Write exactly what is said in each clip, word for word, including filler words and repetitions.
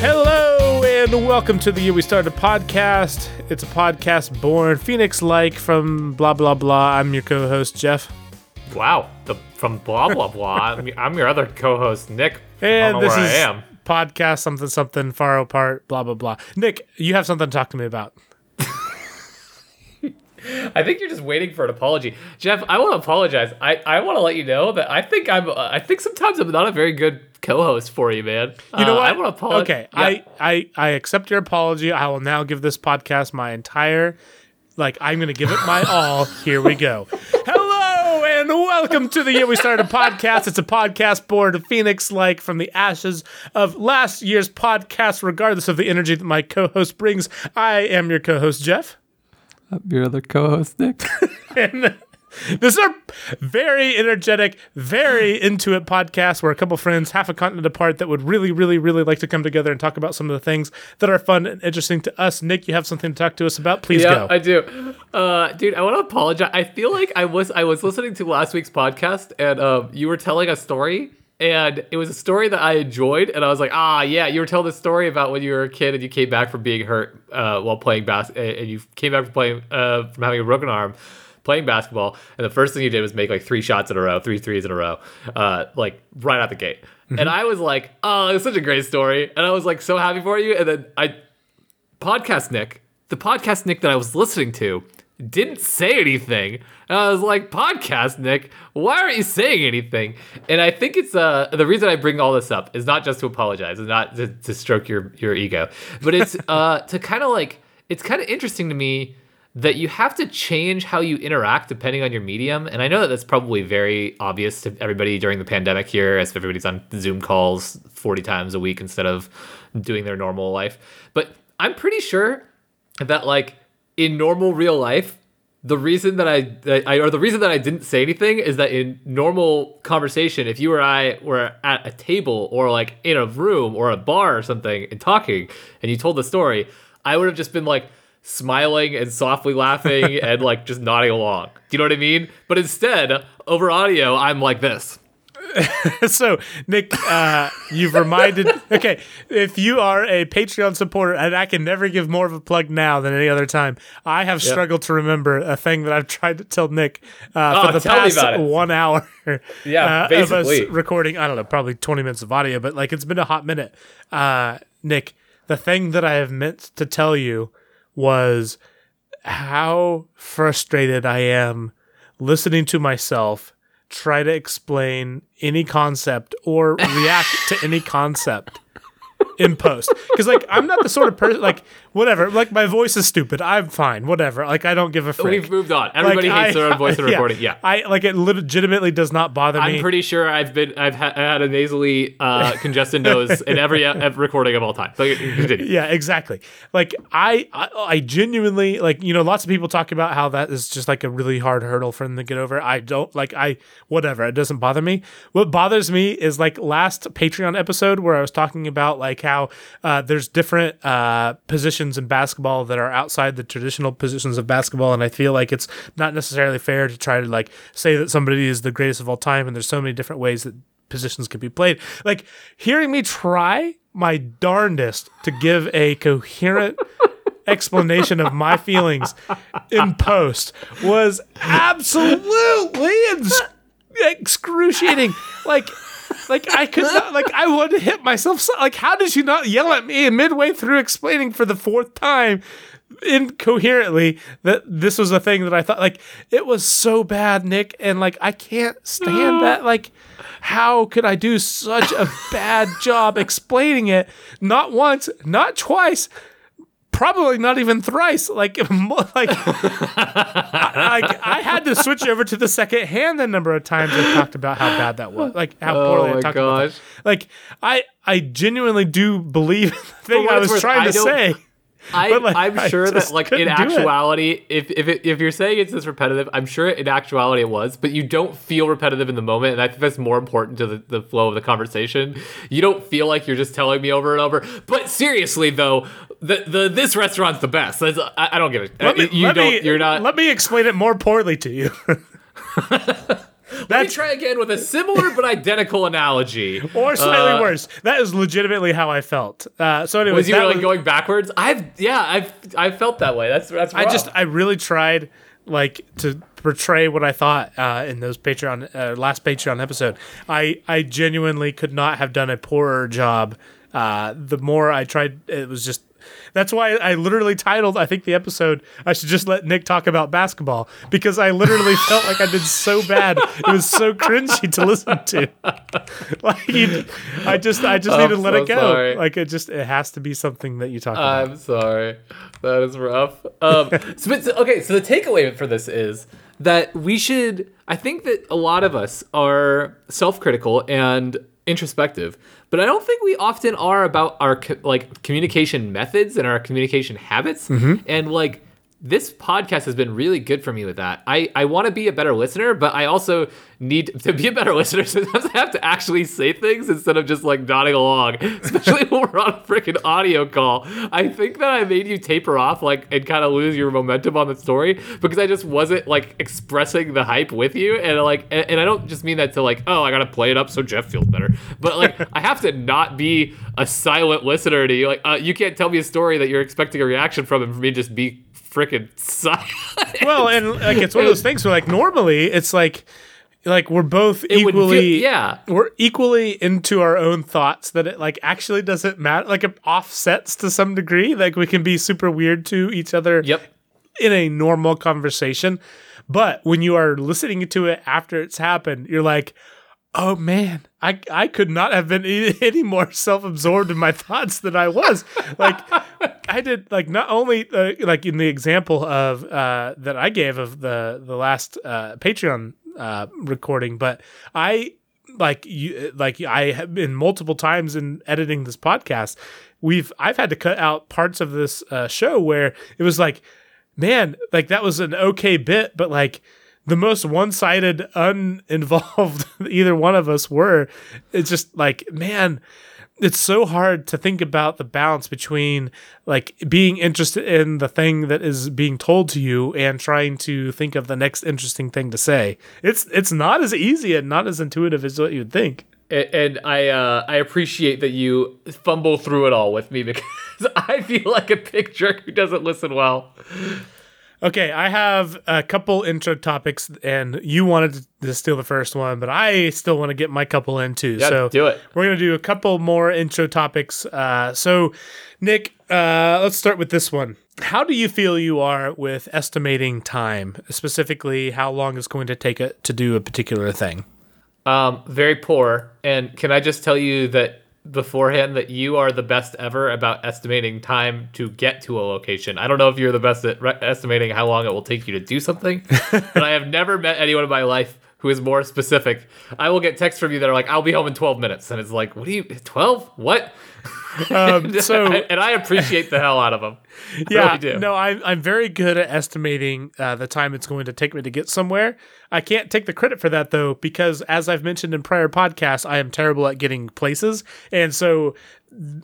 Hello and welcome to the Year We Started podcast. It's a podcast born Phoenix-like from blah blah blah. I'm your co-host Jeff. Wow, the, from blah blah blah. I'm, I'm your other co-host Nick. And I don't know this where is I am. Podcast something something far apart blah blah blah. Nick, you have something to talk to me about. I think you're just waiting for an apology. Jeff, I want to apologize. I, I want to let you know that I think I'm I think sometimes I'm not a very good co-host for you, man. You know uh, what? I want to apologize. Okay, yeah. I, I, I accept your apology. I will now give this podcast my entire, like, I'm going to give it my all. Here we go. Hello and welcome to the Year We Started podcast. It's a podcast born Phoenix-like from the ashes of last year's podcast. Regardless of the energy that my co-host brings, I am your co-host, Jeff. I'm your other co-host, Nick. And this is our very energetic, very into it podcast where a couple friends half a continent apart that would really, really, really like to come together and talk about some of the things that are fun and interesting to us. Nick, you have something to talk to us about? Please yeah, go. Yeah, I do. Uh, dude, I want to apologize. I feel like I was I was listening to last week's podcast and um, you were telling a story. And it was a story that I enjoyed, and I was like, ah, yeah, you were telling this story about when you were a kid and you came back from being hurt uh, while playing basketball, and you came back from playing uh, from having a broken arm, playing basketball, and the first thing you did was make like three shots in a row, three threes in a row, uh, like right out the gate. Mm-hmm. And I was like, oh, it's such a great story, and I was like so happy for you. And then I, podcast Nick, the podcast Nick that I was listening to, didn't say anything. And I was like, podcast Nick, why aren't you saying anything? And I think it's uh the reason I bring all this up is not just to apologize, it's not to, to stroke your your ego, but it's uh to kind of like, it's kind of interesting to me that you have to change how you interact depending on your medium. And I know that that's probably very obvious to everybody during the pandemic here, as everybody's on Zoom calls forty times a week instead of doing their normal life. But I'm pretty sure that like in normal real life, the reason that I, that I, or the reason that I didn't say anything is that in normal conversation, if you or I were at a table or like in a room or a bar or something and talking, and you told the story, I would have just been like smiling and softly laughing and like just nodding along. Do you know what I mean? But instead, over audio, I'm like this. So, Nick, uh, you've reminded... Okay, if you are a Patreon supporter, and I can never give more of a plug now than any other time, I have yep. struggled to remember a thing that I've tried to tell Nick uh, oh, for the past one hour yeah, uh, of us recording, I don't know, probably twenty minutes of audio, but like it's been a hot minute. Uh, Nick, the thing that I have meant to tell you was how frustrated I am listening to myself try to explain any concept or react to any concept in post. Because, like, I'm not the sort of person, like, whatever. Like, my voice is stupid. I'm fine. Whatever. Like, I don't give a frick. We've moved on. Everybody like, hates I, their own voice in yeah, recording. Yeah. I, like, it legitimately does not bother I'm me. I'm pretty sure I've been, I've ha- I had a nasally uh, congested nose in every, every recording of all time. So, continue. Yeah, exactly. Like, I, I, I genuinely, like, you know, lots of people talk about how that is just, like, a really hard hurdle for them to get over. I don't, like, I, whatever. It doesn't bother me. What bothers me is, like, last Patreon episode where I was talking about, like, how uh, there's different uh, positions in basketball that are outside the traditional positions of basketball, and I feel like it's not necessarily fair to try to like say that somebody is the greatest of all time, and there's so many different ways that positions can be played. Like, hearing me try my darndest to give a coherent explanation of my feelings in post was absolutely ex- excruciating. Like, Like, I could not, like, I would hit myself. So, like, how did you not yell at me midway through explaining for the fourth time incoherently that this was a thing that I thought, like, it was so bad, Nick. And, like, I can't stand that. Like, how could I do such a bad job explaining it? Not once, not twice. Probably not even thrice. Like, like, I, I had to switch over to the second hand the number of times I talked about how bad that was. Like, how oh poorly I talked gosh. about that. Like, I, I genuinely do believe the thing I was worth, trying I to say. I, like, I'm sure I that, like, in actuality, if if, it, if you're saying it's this repetitive, I'm sure in actuality it was, but you don't feel repetitive in the moment, and I think that's more important to the, the flow of the conversation. You don't feel like you're just telling me over and over, but seriously, though, the, the this restaurant's the best. That's, I, I don't get it. Let me, you don't, me, you're not... Let me explain it more poorly to you. Let's try again with a similar but identical analogy. Or slightly uh, worse. That is legitimately how I felt. Uh, so anyways, was you really was, going backwards? I've yeah, I've I felt that way. That's that's. Rough. I just I really tried like to portray what I thought uh, in those Patreon uh, last Patreon episode. I I genuinely could not have done a poorer job. Uh, the more I tried, it was just. That's why I literally titled, I think, the episode, I should just let Nick talk about basketball, because I literally felt like I did so bad. It was so cringy to listen to. Like, I just I just need to let so it go. Sorry. Like, it just it has to be something that you talk about. I'm sorry. That is rough. Um, so, so, okay, so the takeaway for this is that we should, I think that a lot of us are self-critical and introspective, but I don't think we often are about our co- like communication methods and our communication habits. Mm-hmm. And like this podcast has been really good for me with that. I, I want to be a better listener, but I also need to be a better listener. Sometimes I have to actually say things instead of just like nodding along, especially when we're on a freaking audio call. I think that I made you taper off like and kind of lose your momentum on the story because I just wasn't like expressing the hype with you. And like, and, and I don't just mean that to like, oh, I got to play it up so Jeff feels better. But like, I have to not be a silent listener to you. Like, uh, you can't tell me a story that you're expecting a reaction from and for me to just be freaking silent. Well, and like, it's one of those things where like normally it's like, like we're both it equally, feel, yeah, we're equally into our own thoughts that it like actually doesn't matter. Like it offsets to some degree. Like we can be super weird to each other yep. in a normal conversation, but when you are listening to it after it's happened, you're like, oh man, I I could not have been any more self-absorbed in my thoughts than I was. Like I did, like not only uh, like in the example of uh, that I gave of the the last uh, Patreon. Uh, recording, but I like you, like I have been multiple times in editing this podcast. We've I've had to cut out parts of this uh, show where it was like, man, like that was an okay bit, but like the most one-sided, uninvolved either one of us were. It's just like, man, it's so hard to think about the balance between like being interested in the thing that is being told to you and trying to think of the next interesting thing to say. It's it's not as easy and not as intuitive as what you'd think. And, and I uh, I appreciate that you fumble through it all with me because I feel like a big jerk who doesn't listen well. Okay, I have a couple intro topics, and you wanted to steal the first one, but I still want to get my couple in too. Yeah, so do it. We're going to do a couple more intro topics. Uh, so, Nick, uh, let's start with this one. How do you feel you are with estimating time, specifically how long it's going to take a, to do a particular thing? Um, very poor, and can I just tell you that beforehand that you are the best ever about estimating time to get to a location. I don't know if you're the best at re- estimating how long it will take you to do something, but I have never met anyone in my life who is more specific. I will get texts from you that are like, I'll be home in twelve minutes. And it's like, what do you, twelve? What? Um, and, so, I, and I appreciate the hell out of them. Yeah, I really do. No, I'm, I'm very good at estimating uh, the time it's going to take me to get somewhere. I can't take the credit for that, though, because as I've mentioned in prior podcasts, I am terrible at getting places. And so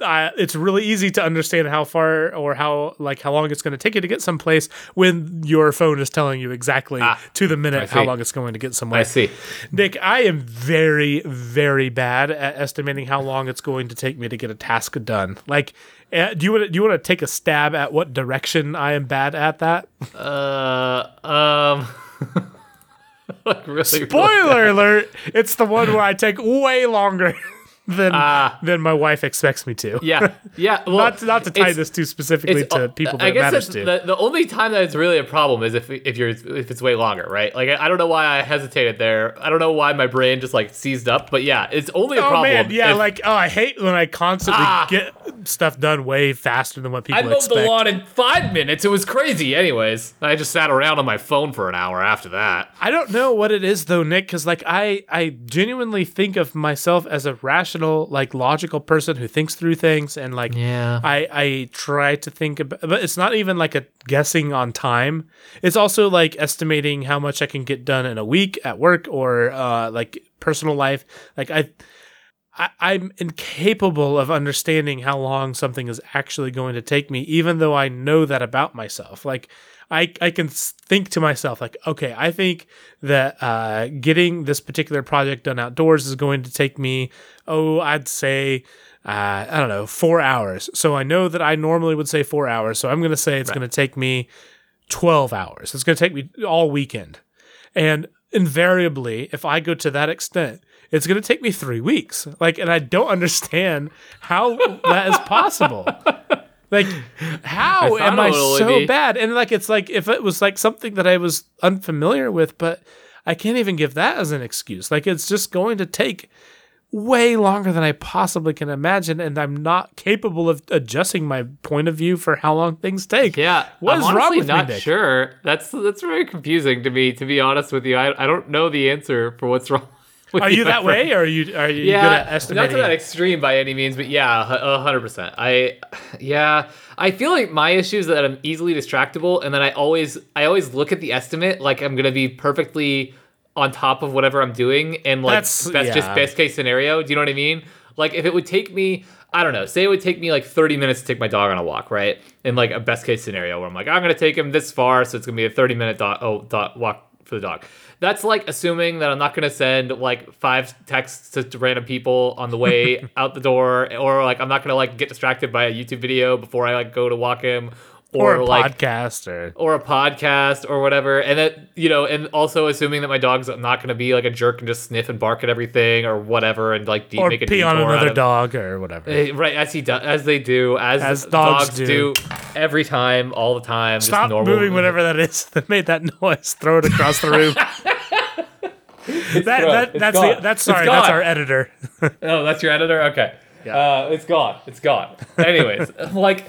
uh, it's really easy to understand how far or how like how long it's going to take you to get someplace when your phone is telling you exactly ah, to the minute how long it's going to get somewhere. I see. Nick, I am very, very bad at estimating how long it's going to take me to get a task done. Like, do you want to, do you want to take a stab at what direction I am bad at that? Uh, um... Like really, spoiler really alert! It's the one where I take way longer than uh, than my wife expects me to. Yeah, yeah. Well, not to, not to tie this too specifically to people that I guess it matters to. The, the only time that it's really a problem is if if you're if it's way longer, right? Like I don't know why I hesitated there. I don't know why my brain just like seized up, but yeah, it's only a oh, problem. Man, yeah, if, like oh, I hate when I constantly ah, get stuff done way faster than what people expect. I mowed expect. the lawn in five minutes. It was crazy. Anyways, I just sat around on my phone for an hour after that. I don't know what it is though, Nick, because like I, I genuinely think of myself as a rational, like logical person who thinks through things, and like yeah. I, I try to think about. But it's not even like a guessing on time. It's also like estimating how much I can get done in a week at work or uh, like personal life. Like I. I, I'm incapable of understanding how long something is actually going to take me, even though I know that about myself. Like, I, I can think to myself, like, okay, I think that uh, getting this particular project done outdoors is going to take me, oh, I'd say, uh, I don't know, four hours. So I know that I normally would say four hours. So I'm going to say it's right. going to take me twelve hours. It's going to take me all weekend. And invariably, if I go to that extent, it's going to take me three weeks. Like, and I don't understand how that is possible. Like, how I am I so be. bad? And like, it's like, if it was like something that I was unfamiliar with, but I can't even give that as an excuse. Like, it's just going to take way longer than I possibly can imagine. And I'm not capable of adjusting my point of view for how long things take. Yeah. What is wrong with me, Nick? I'm honestly not sure. That's, that's very confusing to me, to be honest with you. I, I don't know the answer for what's wrong. Are you that friend. way, or are you are you yeah, good at estimating? Not to that extreme by any means, but yeah, one hundred percent. I yeah, I feel like my issue is that I'm easily distractible, and then I always I always look at the estimate like I'm gonna be perfectly on top of whatever I'm doing, and like that's, that's yeah. just best case scenario. Do you know what I mean? Like, if it would take me, I don't know, say it would take me like thirty minutes to take my dog on a walk, right? In like a best case scenario where I'm like, I'm gonna take him this far, so it's gonna be a thirty minute dog oh dog walk for the dog. That's like assuming that I'm not going to send like five texts to random people on the way out the door, or like I'm not going to like get distracted by a YouTube video before I like go to walk him, or, or a like podcast or... or a podcast or whatever. And that, you know, and also assuming that my dog's not going to be like a jerk and just sniff and bark at everything or whatever, and like de- or make a pee on another of... dog or whatever. Right, as he do- as they do, as, as dogs, dogs do. do every time, all the time. Stop just normal moving, movement. Whatever that is that made that noise. Throw it across the room. That, that, that's the, that's sorry. That's our editor. Oh, that's your editor. Okay, yeah. uh, it's gone. It's gone. Anyways, like,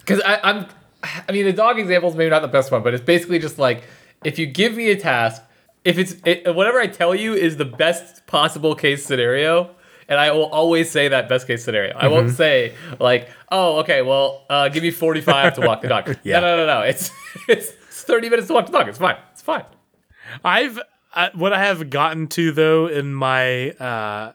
because I'm, I mean, the dog example is maybe not the best one, but it's basically just like, if you give me a task, if it's it, whatever I tell you is the best possible case scenario, and I will always say that best case scenario. Mm-hmm. I won't say like, oh, okay, well, uh, give me forty-five to walk the dog. Yeah. No, no, no, no. It's it's thirty minutes to walk the dog. It's fine. It's fine. I've. I, what I have gotten to though in my uh,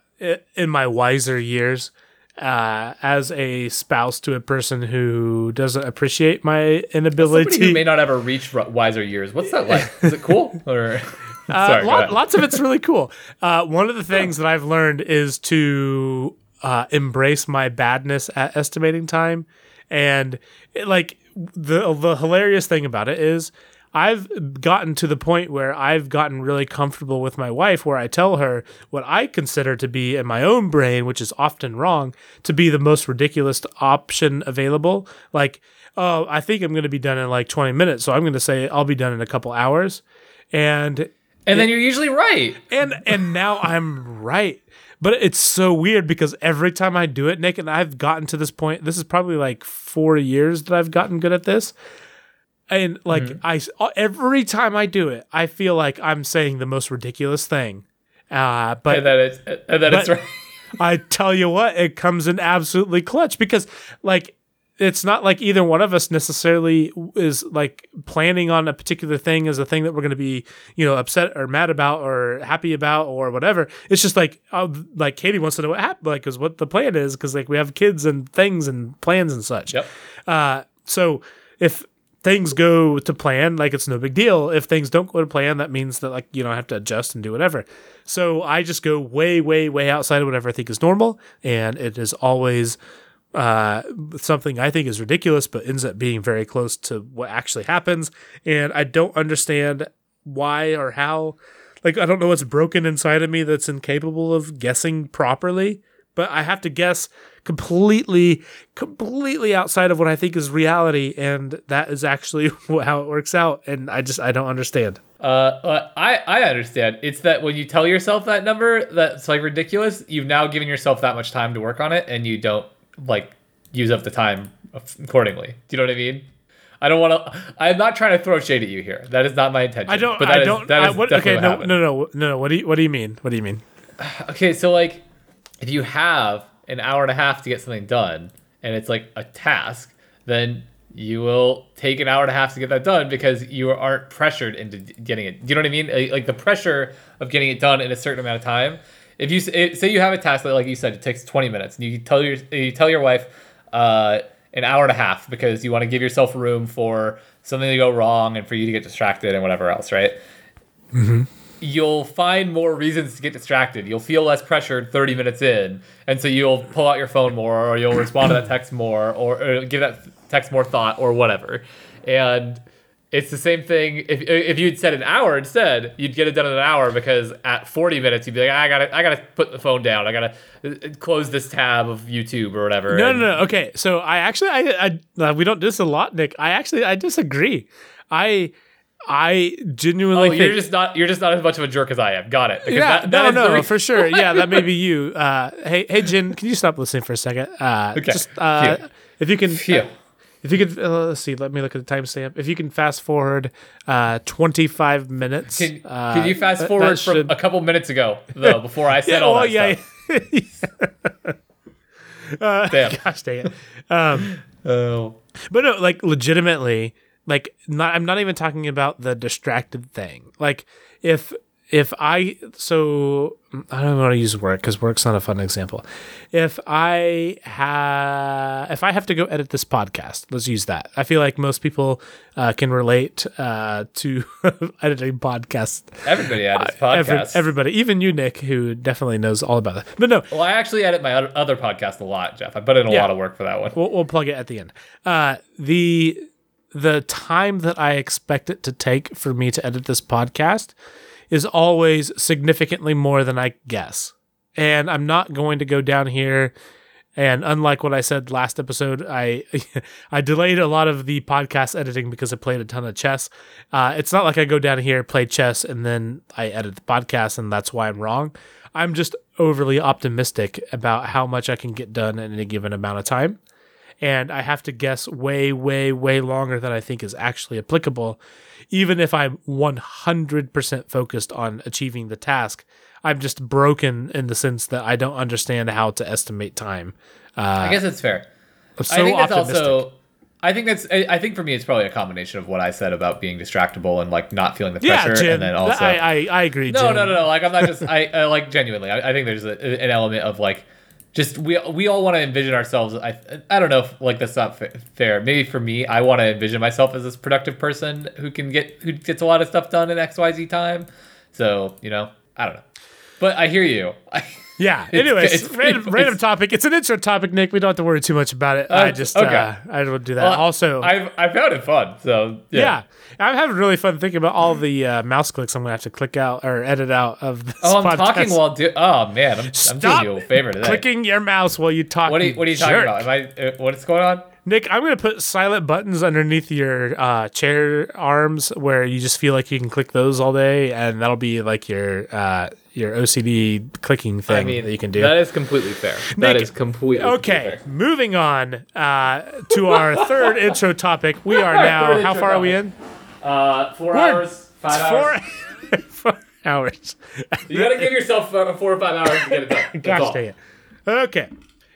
in my wiser years uh, as a spouse to a person who doesn't appreciate my inability, somebody who may not ever reach wiser years. What's that like? Is it cool? Or sorry, uh, lot, lots of it's really cool. Uh, one of the things that I've learned is to uh, embrace my badness at estimating time, and it, like the the hilarious thing about it is, I've gotten to the point where I've gotten really comfortable with my wife, where I tell her what I consider to be in my own brain, which is often wrong, to be the most ridiculous option available. Like, oh, I think I'm going to be done in like twenty minutes. So I'm going to say I'll be done in a couple hours. And and it, then you're usually right. And and now I'm right. But it's so weird because every time I do it, Nick, and I've gotten to this point, this is probably like four years that I've gotten good at this. And like mm-hmm. I, every time I do it, I feel like I'm saying the most ridiculous thing. Uh, but and that it's, and that but it's right. I tell you what, it comes in absolutely clutch because like it's not like either one of us necessarily is like planning on a particular thing as a thing that we're going to be, you know, upset or mad about or happy about or whatever. It's just like, I'll, like Katie wants to know what happened, like is what the plan is because like we have kids and things and plans and such. Yep. Uh, so if things go to plan, like it's no big deal. If things don't go to plan, that means that like, you know, I have to adjust and do whatever. So I just go way, way, way outside of whatever I think is normal. And it is always uh, something I think is ridiculous, but ends up being very close to what actually happens. And I don't understand why or how, like, I don't know what's broken inside of me that's incapable of guessing properly, but I have to guess completely, completely outside of what I think is reality, and that is actually how it works out. And I just I don't understand. Uh, uh, I I understand. It's that when you tell yourself that number that's like ridiculous, you've now given yourself that much time to work on it, and you don't like use up the time accordingly. Do you know what I mean? I don't want to. I'm not trying to throw shade at you here. That is not my intention. I don't. But that I don't. Is, that I, is what, okay. What no, no. No. No. No. What do you What do you mean? What do you mean? Okay. So like, if you have an hour and a half to get something done and it's like a task, then you will take an hour and a half to get that done because you aren't pressured into getting it. Do you know what I mean? Like the pressure of getting it done in a certain amount of time if you it, say you have a task that, like you said, it takes twenty minutes, and you tell your you tell your wife uh, an hour and a half because you want to give yourself room for something to go wrong and for you to get distracted and whatever else, right? Mm-hmm. You'll find more reasons to get distracted. You'll feel less pressured thirty minutes in, and so you'll pull out your phone more, or you'll respond to that text more, or, or give that text more thought, or whatever. And it's the same thing. If if you'd said an hour instead, you'd get it done in an hour, because at forty minutes you'd be like, I gotta I gotta put the phone down. I gotta close this tab of YouTube or whatever. No, and- no, no. Okay, so I actually I I uh, we don't do this a lot, Nick. I actually I disagree. I. I genuinely. Oh, think, you're just not. You're just not as much of a jerk as I am. Got it. Because yeah. That, that no. No. Re- for sure. Yeah. That may be you. Uh, hey. Hey, Jin. Can you stop listening for a second? Uh, okay. Just, uh, if you can. Uh, if you can. Uh, let's see. Let me look at the timestamp. If you can fast forward uh, twenty-five minutes. Can, uh, can you fast forward that, that from should... a couple minutes ago though? Before I said yeah, all well, that yeah, stuff. Yeah. uh, Damn. Gosh dang it. Um, oh. But no, like legitimately. Like not, I'm not even talking about the distracted thing. Like if if I so I don't want to use work because work's not a fun example. If I have if I have to go edit this podcast, let's use that. I feel like most people uh, can relate uh, to editing podcasts. Everybody edits podcasts. Every, everybody, even you, Nick, who definitely knows all about that. But no, well, I actually edit my other podcast a lot, Jeff. I put in a yeah, lot of work for that one. We'll, we'll plug it at the end. Uh, the The time that I expect it to take for me to edit this podcast is always significantly more than I guess. And I'm not going to go down here. And unlike what I said last episode, I I delayed a lot of the podcast editing because I played a ton of chess. Uh, it's not like I go down here, play chess, and then I edit the podcast, and that's why I'm wrong. I'm just overly optimistic about how much I can get done in a given amount of time. And I have to guess way, way, way longer than I think is actually applicable. Even if I'm one hundred percent focused on achieving the task, I'm just broken in the sense that I don't understand how to estimate time. Uh, I guess it's fair. I'm so I think that's optimistic. Also, I think that's. I, I think for me, it's probably a combination of what I said about being distractible and like not feeling the pressure, yeah, Jim, and then also I, I, I agree. No, Jim. no, no, no. Like I'm not just. I, I like genuinely. I, I think there's a, an element of like. Just we we all want to envision ourselves. I I don't know if like that's not fa- fair. Maybe for me, I want to envision myself as this productive person who can get who gets a lot of stuff done in X Y Z time. So you know, I don't know. But I hear you. Yeah. Anyways, it's, it's, random, it's, random topic. It's an intro topic, Nick. We don't have to worry too much about it. Uh, I just okay. uh, I don't do that. Well, also, I I found it fun. So yeah. yeah, I'm having really fun thinking about all the uh, mouse clicks I'm gonna have to click out or edit out of this. Oh, I'm podcast. talking while do. Oh man, I'm, I'm doing you a favor today. Clicking your mouse while you talk. What are you, what are you talking about? Am I? Uh, what's going on? Nick, I'm going to put silent buttons underneath your uh, chair arms where you just feel like you can click those all day, and that'll be like your uh, your O C D clicking thing I mean, that you can do. That is completely fair. Nick, that is completely, okay, completely fair. Okay, moving on uh, to our third intro topic. We are now, how far topic. are we in? Uh, four what? hours, five four, hours. four hours. You got to give yourself four or five hours to get it done. Gosh dang it. Okay.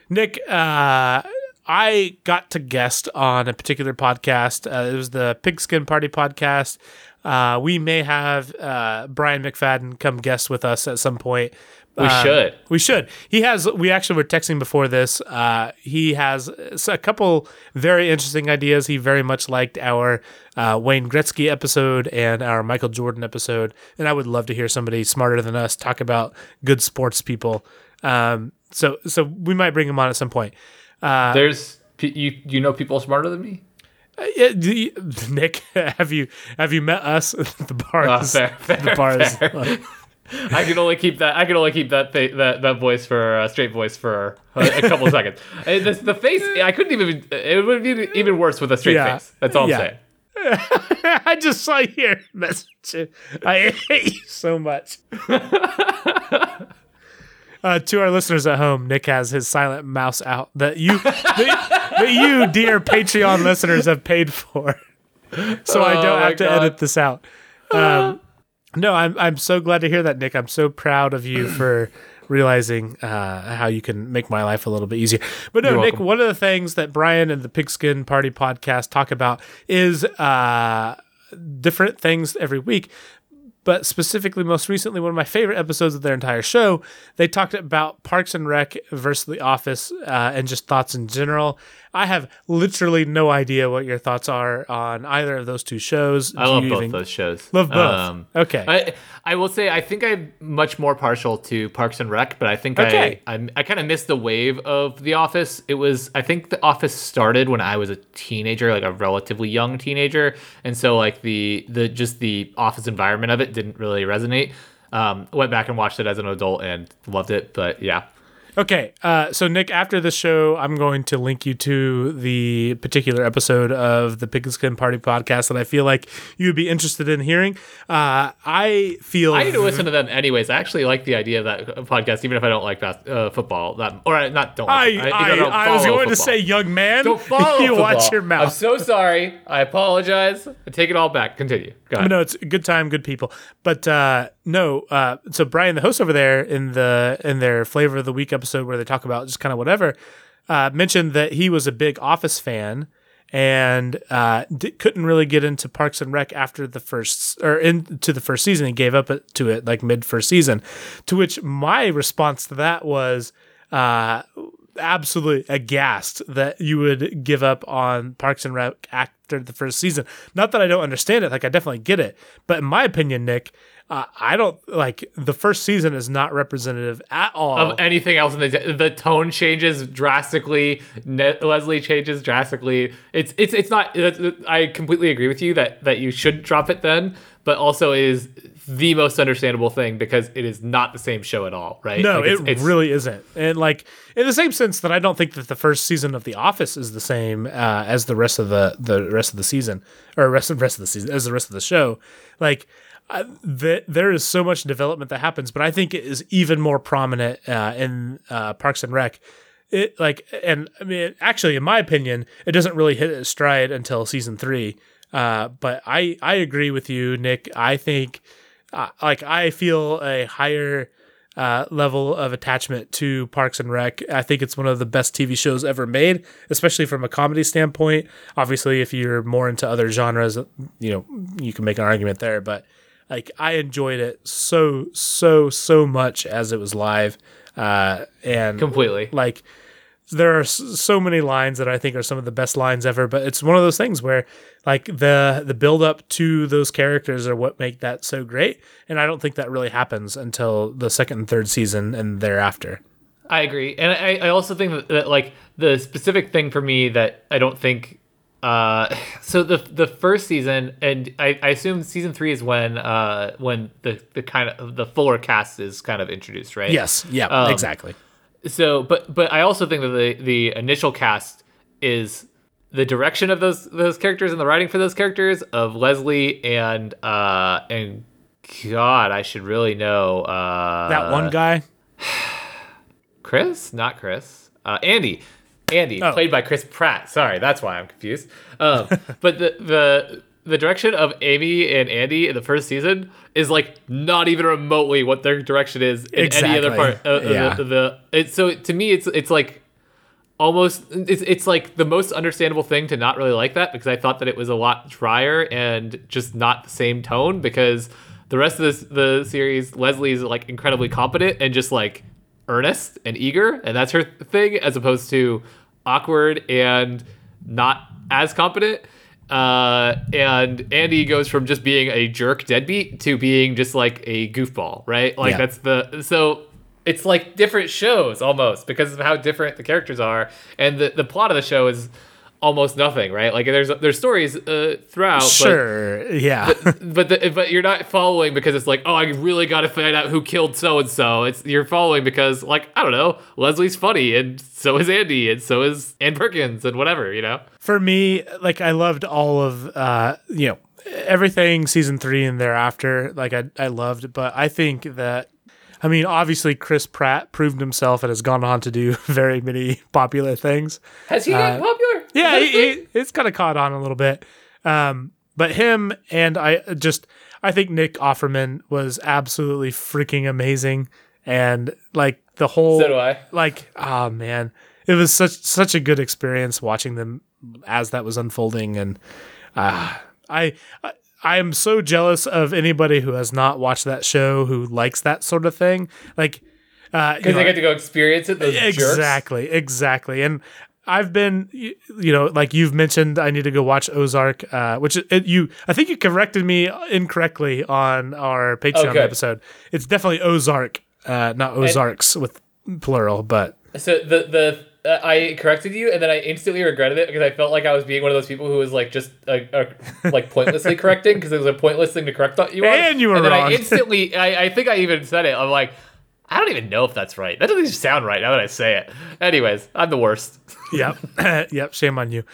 Nick, uh... I got to guest on a particular podcast. Uh, it was the Pigskin Party podcast. Uh, we may have uh, Brian McFadden come guest with us at some point. We um, should. We should. He has. We actually were texting before this. Uh, he has a couple very interesting ideas. He very much liked our uh, Wayne Gretzky episode and our Michael Jordan episode. And I would love to hear somebody smarter than us talk about good sports people. Um, so, so we might bring him on at some point. Uh, There's you. You know people smarter than me. Uh, you, Nick, have you have you met us at the bar? Oh, fair, fair, the bar is, uh, I can only keep that. I can only keep that fa- that that voice for uh, straight voice for uh, a couple seconds. And this, the face, I couldn't even. It would be even worse with a straight yeah. face. That's all yeah. I'm saying. I just saw your message. I hate you so much. Uh, to our listeners at home, Nick has his silent mouse out that you, that, that you, dear Patreon listeners, have paid for, so oh I don't have to God. edit this out. Um, no, I'm I'm so glad to hear that, Nick. I'm so proud of you for realizing uh, how you can make my life a little bit easier. But no, You're Nick, welcome. One of the things that Brian and the Pigskin Party podcast talk about is uh, different things every week. but specifically most recently, one of my favorite episodes of their entire show, they talked about Parks and Rec versus The Office uh, and just thoughts in general. I have literally no idea what your thoughts are on either of those two shows. I Do love both even... those shows. Love both. Um, okay. I, I will say I think I'm much more partial to Parks and Rec, but I think okay. I I, I kind of missed the wave of The Office. It was I think The Office started when I was a teenager, like a relatively young teenager, and so like the the just the office environment of it didn't really resonate. Um, went back and watched it as an adult and loved it, but yeah. Okay, uh, so Nick, after the show, I'm going to link you to the particular episode of the Pick and Skin Party podcast that I feel like you'd be interested in hearing. Uh, I feel I need to listen to them anyways. I actually like the idea of that podcast, even if I don't like bas- uh, football. That or I, not don't. Like I I, I, don't I was going football. to say, young man, don't follow you football. Watch your mouth. I'm so sorry. I apologize. I take it all back. Continue. Go ahead. No, it's a good time, good people. But uh, no, uh, so Brian, the host over there, in the in their Flavor of the Week episode. episode where they talk about just kind of whatever, uh, mentioned that he was a big Office fan and uh, d- couldn't really get into Parks and Rec after the first or into the first season. He gave up to it like mid first season, to which my response to that was uh, absolutely aghast that you would give up on Parks and Rec after the first season. Not that I don't understand it. Like I definitely get it. But in my opinion, Nick, Uh, I don't like the first season is not representative at all of anything else. In the the tone changes drastically. Ne- Leslie changes drastically. It's it's it's not. It's, it, I completely agree with you that that you should drop it then. But also it is the most understandable thing because it is not the same show at all, right? No, like it's, it it's, really isn't. And like in the same sense that I don't think that the first season of The Office is the same uh, as the rest of the the rest of the season or rest of rest of the season as the rest of the show, like. Uh, the, there is so much development that happens, but I think it is even more prominent uh, in uh, Parks and Rec. It like, and I mean, actually, in my opinion, it doesn't really hit its stride until season three. Uh, but I, I agree with you, Nick. I think, uh, like, I feel a higher uh, level of attachment to Parks and Rec. I think it's one of the best T V shows ever made, especially from a comedy standpoint. Obviously, if you're more into other genres, you know, you can make an argument there, but. Like I enjoyed it so so so much as it was live, uh, and completely. Like there are so many lines that I think are some of the best lines ever. But it's one of those things where like the the build up to those characters are what make that so great. And I don't think that really happens until the second and third season and thereafter. I agree, and I, I also think that, that like the specific thing for me that I don't think. Uh, so the the first season, and I, I assume season three is when uh when the, the kind of the fuller cast is kind of introduced, right? Yes, yeah, um, exactly. So, but but I also think that the, the initial cast is the direction of those those characters and the writing for those characters of Leslie and uh and God, I should really know uh that one guy, Chris, not Chris, uh Andy. Andy, oh. Played by Chris Pratt. Sorry, that's why I'm confused. Um, but the, the the direction of Amy and Andy in the first season is like not even remotely what their direction is in exactly. any other part. Of, yeah. of the, of the it, so to me, it's it's like almost it's it's like the most understandable thing to not really like that because I thought that it was a lot drier and just not the same tone because the rest of this, the series, Leslie is like incredibly competent and just like. Earnest and eager, and that's her thing, as opposed to awkward and not as competent. Uh, and Andy goes from just being a jerk deadbeat to being just like a goofball, right? Like yeah. that's the so it's like different shows almost because of how different the characters are, and the the plot of the show is almost nothing, right? Like there's there's stories uh, throughout. Sure, but, yeah. but but, the, but you're not following because it's like, oh, I really got to find out who killed so and so. It's you're following because like I don't know, Leslie's funny, and so is Andy, and so is Ann Perkins, and whatever, you know. For me, like I loved all of uh, you know everything season three and thereafter. Like I I loved, but I think that. I mean, obviously, Chris Pratt proved himself and has gone on to do very many popular things. Has he gotten uh, popular? Yeah, he, he, it's kind of caught on a little bit. Um, but him and I just, I think Nick Offerman was absolutely freaking amazing. And like the whole, so do I. Like, oh man, it was such such a good experience watching them as that was unfolding. And uh, I, I I am so jealous of anybody who has not watched that show who likes that sort of thing. Like, because uh, you know, they get to go experience it. Those exactly, jerks. exactly. And I've been, you know, like you've mentioned, I need to go watch Ozark, uh, which it, you, I think you corrected me incorrectly on our Patreon okay. episode. It's definitely Ozark, uh, not Ozarks and, with plural, but so the the. Uh, I corrected you, and then I instantly regretted it because I felt like I was being one of those people who was like just uh, uh, like pointlessly correcting because it was a pointless thing to correct you on. And you were and then wrong. I instantly, I, I think I even said it. I'm like, I don't even know if that's right. That doesn't even sound right now that I say it. Anyways, I'm the worst. Yep, yep. Shame on you.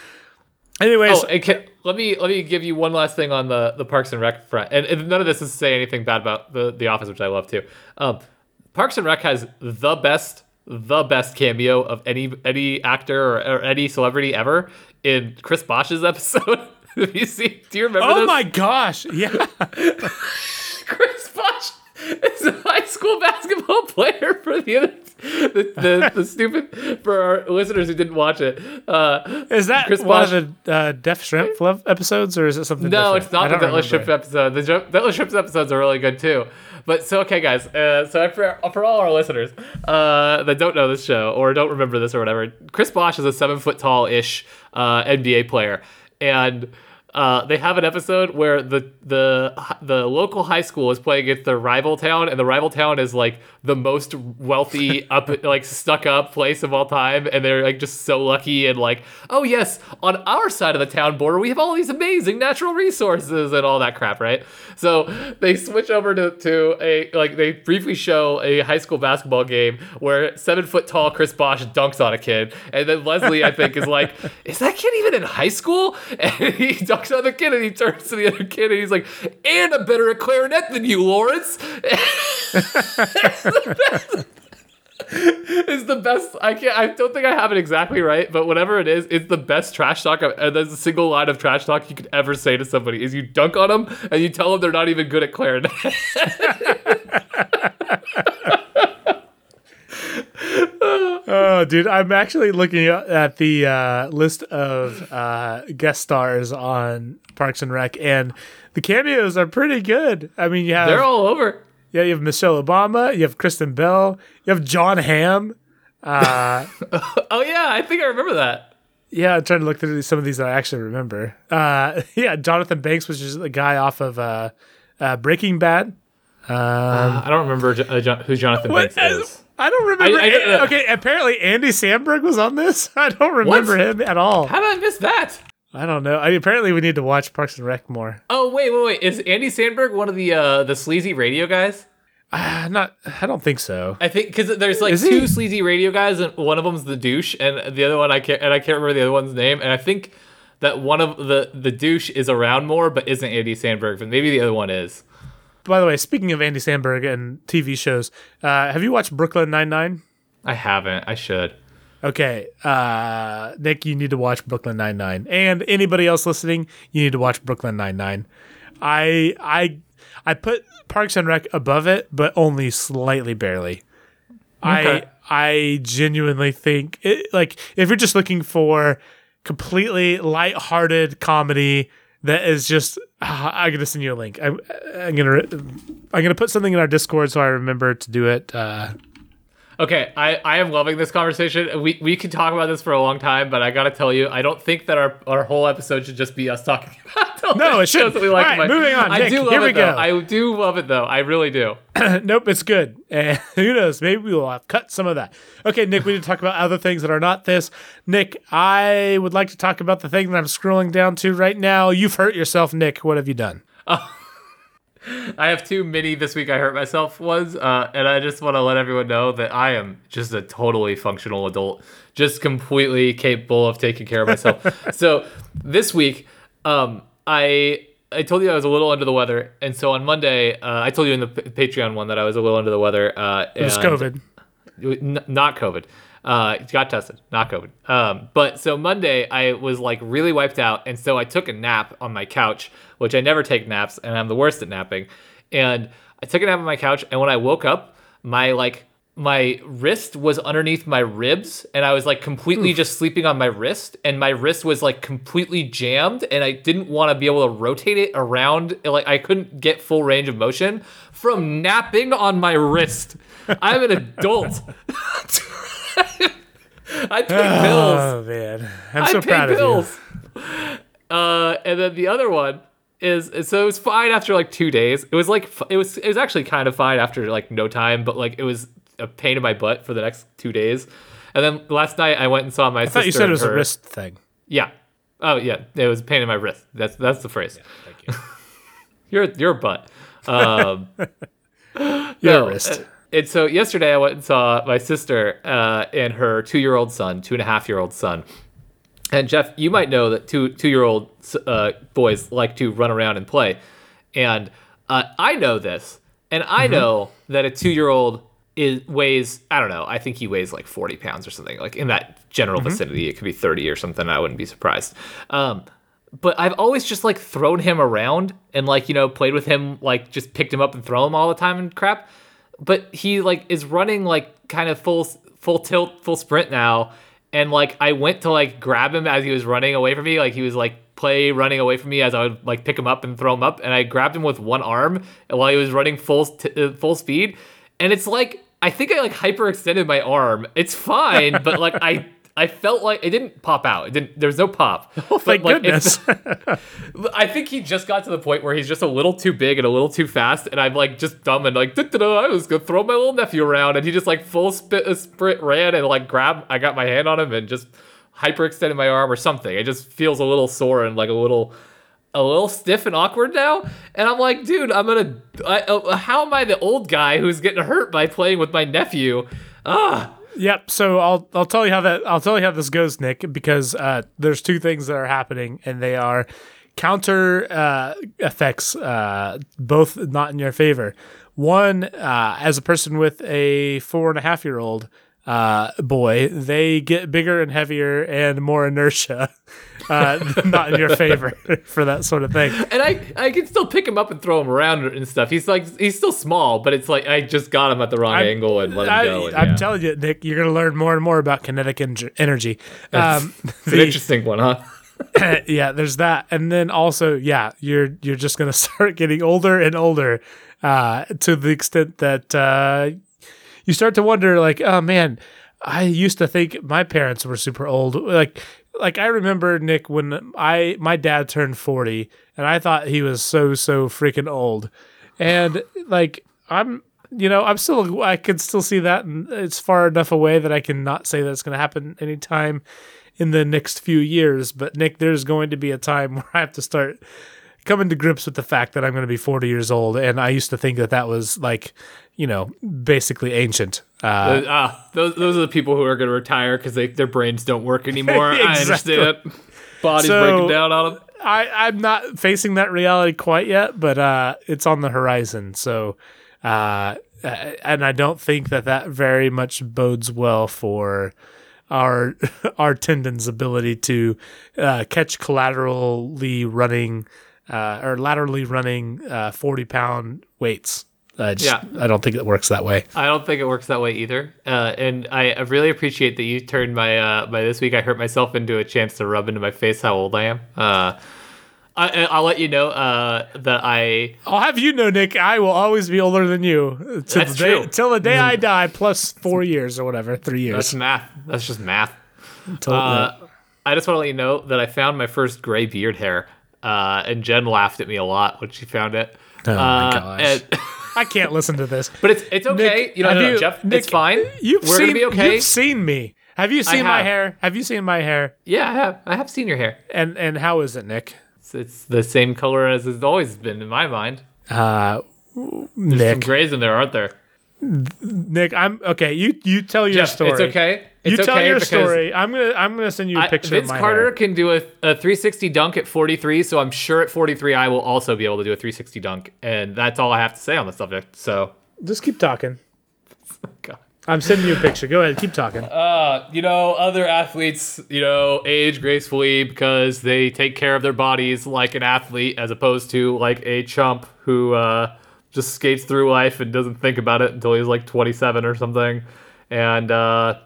Anyways, oh, can, let me let me give you one last thing on the, the Parks and Rec front, and, and none of this is to say anything bad about the The Office, which I love too. Um, Parks and Rec has the best. the best cameo of any any actor or, or any celebrity ever in Chris Bosch's episode. Have you seen? Do you remember? Oh this? my gosh! Yeah, Chris Bosch is a high school basketball player for the other, the, the, the stupid for our listeners who didn't watch it. Uh, is that Chris one Bosch, of the uh, Def Shrimp Love episodes, or is it something? No, different? It's not I the Detlef Shrimp episode. The Detlef Shrimp episodes are really good too. But so, okay, guys, uh, so for, for all our listeners uh, that don't know this show or don't remember this or whatever, Chris Bosch is a seven-foot-tall-ish uh, N B A player. And uh, they have an episode where the, the the local high school is playing against their rival town, and the rival town is, like, the most wealthy, up like stuck-up place of all time. And they're, like, just so lucky and, like, oh, yes, on our side of the town border, we have all these amazing natural resources and all that crap, right? So they switch over to, to a, like, they briefly show a high school basketball game where seven-foot-tall Chris Bosch dunks on a kid. And then Leslie, I think, is like, is that kid even in high school? And he dunks the other kid, and he turns to the other kid and he's like, and I'm better at clarinet than you, Lawrence. It's the best. It's the best. I can't I don't think I have it exactly right, but whatever it is, it's the best trash talk. And there's a single line of trash talk you could ever say to somebody is you dunk on them and you tell them they're not even good at clarinet. Oh, dude, I'm actually looking at the uh, list of uh, guest stars on Parks and Rec, and the cameos are pretty good. I mean, you have... They're all over. Yeah, you have Michelle Obama, you have Kristen Bell, you have John Hamm. Uh, oh, yeah, I think I remember that. Yeah, I'm trying to look through some of these that I actually remember. Uh, yeah, Jonathan Banks, which is the guy off of uh, uh, Breaking Bad. Um, uh, I don't remember uh, John, who Jonathan Banks is. I don't remember. I, I don't okay, apparently Andy Samberg was on this. I don't remember what? him at all. How did I miss that? I don't know. I mean, apparently, we need to watch Parks and Rec more. Oh wait, wait, wait! Is Andy Samberg one of the uh, the sleazy radio guys? Uh, not. I don't think so. I think because there's like Is two he? sleazy radio guys, and one of them's the douche, and the other one I can't and I can't remember the other one's name. And I think that one of the the douche is around more, but isn't Andy Samberg. But maybe the other one is. By the way, speaking of Andy Samberg and T V shows, uh, have you watched Brooklyn Nine-Nine? I haven't. I should. Okay. Uh, Nick, you need to watch Brooklyn Nine-Nine. And anybody else listening, you need to watch Brooklyn Nine-Nine. I I I put Parks and Rec above it, but only slightly barely. Okay. I I genuinely think, it, like, if you're just looking for completely lighthearted comedy that is just... I'm gonna send you a link. I, I'm gonna I'm gonna put something in our Discord so I remember to do it. Uh, okay, I, I am loving this conversation. We we could talk about this for a long time, but I gotta tell you, I don't think that our, our whole episode should just be us talking about. No, it shouldn't. We like All right, moving on. I Nick, do love here we it go. Though. I do love it though. I really do. Nope, it's good. And who knows? Maybe we will have cut some of that. Okay, Nick, we need to talk about other things that are not this. Nick, I would like to talk about the thing that I'm scrolling down to right now. You've hurt yourself, Nick. What have you done? Uh, I have two mini this week I hurt myself ones, uh, and I just want to let everyone know that I am just a totally functional adult, just completely capable of taking care of myself. So this week, um, I... I told you I was a little under the weather, and so on Monday, uh, I told you in the p- Patreon one that I was a little under the weather. Uh, it was COVID. N- not COVID. Uh, got tested. Not COVID. Um, but so Monday, I was like really wiped out, and so I took a nap on my couch, which I never take naps, and I'm the worst at napping. And I took a nap on my couch, and when I woke up, my like my wrist was underneath my ribs, and I was like completely Oof. just sleeping on my wrist, and my wrist was like completely jammed, and I didn't want to be able to rotate it around. Like I couldn't get full range of motion from napping on my wrist. I'm an adult. I take pills. Oh man, I'm so I proud pills. of you. Uh, and then the other one is, so it was fine after like two days. It was like it was it was actually kind of fine after like no time, but like it was a pain in my butt for the next two days. And then last night I went and saw my I sister. I thought you said it was her. a wrist thing. Yeah. Oh yeah. It was a pain in my wrist. That's that's the phrase. Yeah, thank you. your your butt. Um your no, wrist. And so yesterday I went and saw my sister uh, and her two year old son, two and a half year old son. And Jeff, you might know that two two year old uh, boys like to run around and play. And uh, I know this. And I mm-hmm. know that a two year old Is weighs, I don't know, I think he weighs like forty pounds or something. Like in that general mm-hmm. vicinity, it could be thirty or something. I wouldn't be surprised. Um, but I've always just like thrown him around and like, you know, played with him, like just picked him up and throw him all the time and crap. But he like is running like kind of full, full tilt, full sprint now. And like I went to like grab him as he was running away from me. Like he was like play running away from me as I would like pick him up and throw him up. And I grabbed him with one arm while he was running full, t- full speed. And it's like, I think I like hyperextended my arm. It's fine, but like I, I felt like it didn't pop out. It didn't. There was no pop. Oh, thank like, goodness. I think he just got to the point where he's just a little too big and a little too fast, and I'm like just dumb and like I was gonna throw my little nephew around, and he just like full spit, sprint ran and like grabbed. I got my hand on him and just hyperextended my arm or something. It just feels a little sore and like a little. a little stiff and awkward now, and I'm like, dude, I'm gonna I, uh, how am I the old guy who's getting hurt by playing with my nephew? Ah yep so I'll I'll tell you how that I'll tell you how this goes, Nick, because uh there's two things that are happening, and they are counter uh effects, uh both not in your favor. One, uh as a person with a four and a half year old Uh, boy, they get bigger and heavier and more inertia. Uh, not in your favor for that sort of thing. And I, I can still pick him up and throw him around and stuff. He's like, he's still small, but it's like I just got him at the wrong I'm, angle and let him I, go. And, I'm yeah. telling you, Nick, you're gonna learn more and more about kinetic en- energy. Um, it's the, an interesting one, huh? Yeah, there's that, and then also, yeah, you're you're just gonna start getting older and older, uh, to the extent that. Uh, You start to wonder, like, oh man, I used to think my parents were super old. Like, like I remember, Nick, when I my dad turned forty, and I thought he was so so freaking old. And like, I'm, you know, I'm still, I can still see that, and it's far enough away that I cannot say that's going to happen anytime in the next few years. But Nick, there's going to be a time where I have to start coming to grips with the fact that I'm going to be forty years old, and I used to think that that was like, you know, basically ancient. Uh, those, uh, those those are the people who are going to retire because they their brains don't work anymore. Exactly. I understand. Bodies so, breaking down on them. I, I'm not facing that reality quite yet, but uh, it's on the horizon. So, uh, and I don't think that that very much bodes well for our our tendon's ability to uh, catch collaterally running. Uh, or laterally running uh, forty-pound weights. Uh, just, yeah. I don't think it works that way. I don't think it works that way either. Uh, and I, I really appreciate that you turned my uh, my this week I hurt myself into a chance to rub into my face how old I am. Uh, I, I'll let you know uh, that I... I'll have you know, Nick, I will always be older than you. Till that's the day, true. Till the day mm. I die, plus four years or whatever, three years. That's math. That's just math. Totally. Uh, I just want to let you know that I found my first gray beard hair. Uh, and Jen laughed at me a lot when she found it. Oh uh, my gosh! And I can't listen to this. But it's it's okay. Nick, you know, no, no, you, Jeff, Nick, it's fine. You've We're seen, gonna be okay. You've seen me. Have you seen I my have. hair? Have you seen my hair? Yeah, I have. I have seen your hair. And and how is it, Nick? It's, it's the same color as it's always been in my mind. Uh, There's Nick. some grays in there, aren't there? Nick, I'm okay. You you tell your Jeff, story. It's okay. It's you tell okay your story. I'm gonna I'm gonna send you a picture. I, Vince of my Carter hair. can do a, a three sixty dunk at forty-three, so I'm sure at forty-three I will also be able to do a three sixty dunk, and that's all I have to say on the subject. So just keep talking. God. I'm sending you a picture. Go ahead, keep talking. Uh, you know, other athletes, you know, age gracefully because they take care of their bodies like an athlete, as opposed to like a chump who uh, just skates through life and doesn't think about it until he's like twenty-seven or something. And uh,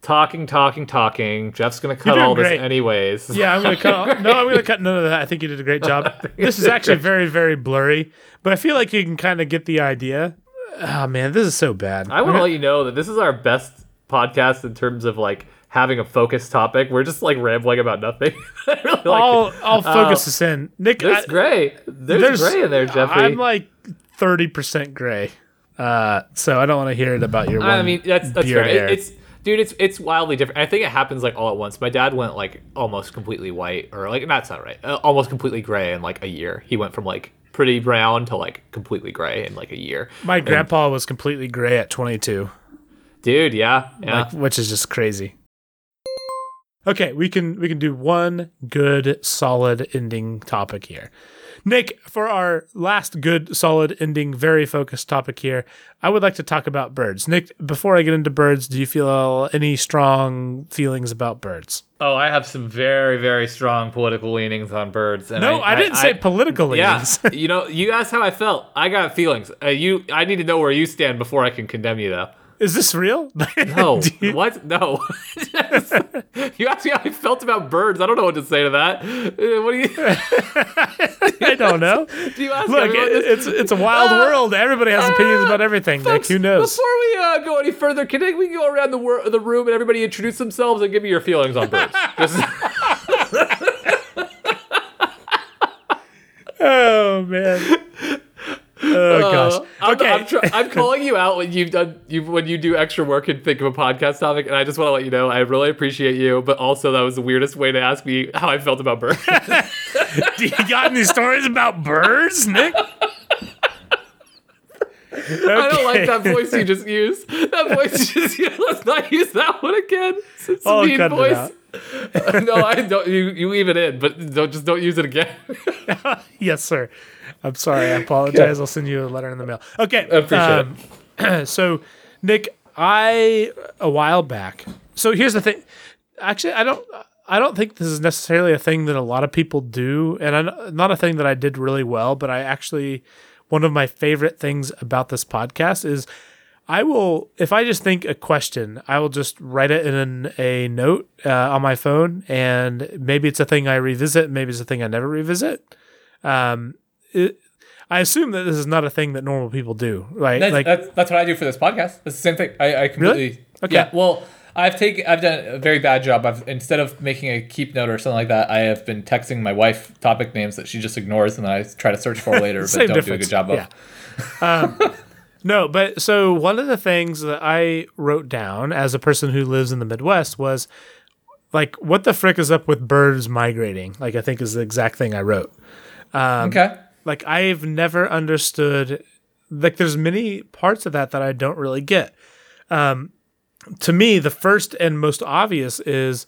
talking, talking, talking. Jeff's going to cut all great. This anyways. Yeah, I'm going to cut all, No, I'm going to cut none of that. I think you did a great job. This is actually great. very, very blurry, but I feel like you can kind of get the idea. Oh, man, this is so bad. I want to let you know that this is our best podcast in terms of, like, having a focused topic. We're just, like, rambling about nothing. I really like I'll, it. I'll focus uh, this in. Nick, there's I, gray. There's, there's gray in there, Jeffrey. I'm, like, thirty percent gray. Uh, so I don't want to hear it about your one I mean, that's, that's fair. It, it's, dude, it's it's wildly different. I think it happens, like, all at once. My dad went, like, almost completely white. Or, like, that's not right. Uh, almost completely gray in, like, a year. He went from, like, pretty brown to like completely gray in like a year. My grandpa and, was completely gray at twenty-two. Dude, yeah, yeah. Like, which is just crazy. Okay, we can we can do one good solid ending topic here. Nick, for our last good solid ending very focused topic here, I would like to talk about birds. Nick, before I get into birds, do you feel any strong feelings about birds? Oh, I have some very, very strong political leanings on birds. And no, I, I didn't I, say I, political leanings. Yeah, you know, you asked how I felt. I got feelings. Uh, you, I need to know where you stand before I can condemn you, though. Is this real? No. you- what? No. You asked me how I felt about birds. I don't know what to say to that. What do you? I don't know. Do you ask Look, it, it's it's a wild uh, world. Everybody has uh, opinions about everything. Folks, Nick, who knows? Before we uh, go any further, can we go around the wor- the room and everybody introduce themselves and give me your feelings on birds? Just- oh man. Oh uh, gosh. I'm, okay. I'm, tr- I'm calling you out when you've done you when you do extra work and think of a podcast topic, and I just want to let you know I really appreciate you, but also that was the weirdest way to ask me how I felt about birds. Do you got any stories about birds, Nick? Okay. I don't like that voice you just used. That voice you just used. Let's not use that one again. It's a mean voice. uh, no, I don't. You, you leave it in, but don't just don't use it again. Yes, sir. I'm sorry. I apologize. I'll send you a letter in the mail. Okay. I appreciate um, it. So, Nick, I a while back. So here's the thing. Actually, I don't. I don't think this is necessarily a thing that a lot of people do, and I, not a thing that I did really well. But I actually, one of my favorite things about this podcast is, I will, if I just think a question, I will just write it in an, a note uh, on my phone, and maybe it's a thing I revisit, maybe it's a thing I never revisit. Um, it, I assume that this is not a thing that normal people do, right? That's, like that's, that's what I do for this podcast. It's the same thing. I, I completely really? Okay. Yeah. Well, I've taken, I've done a very bad job. I've instead of making a keep note or something like that, I have been texting my wife topic names that she just ignores, and I try to search for later, but don't difference. do a good job of. Yeah. Um, No, but so one of the things that I wrote down as a person who lives in the Midwest was, like, what the frick is up with birds migrating? Like, I think is the exact thing I wrote. Um, okay. Like, I've never understood, like, there's many parts of that that I don't really get. Um, to me, the first and most obvious is,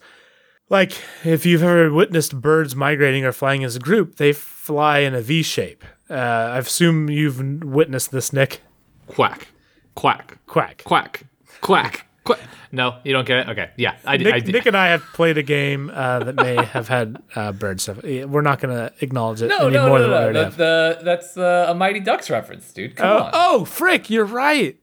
like, if you've ever witnessed birds migrating or flying as a group, they fly in a V shape. Uh, I assume you've witnessed this, Nick. Quack, quack, quack, quack, quack, quack. No, you don't get it? Okay, yeah. I did, Nick, I did. Nick and I have played a game uh, that may have had uh, bird stuff. We're not going to acknowledge it no, any no, more no, than no, we already the, That's uh, a Mighty Ducks reference, dude. Come oh, on. Oh, frick, you're right.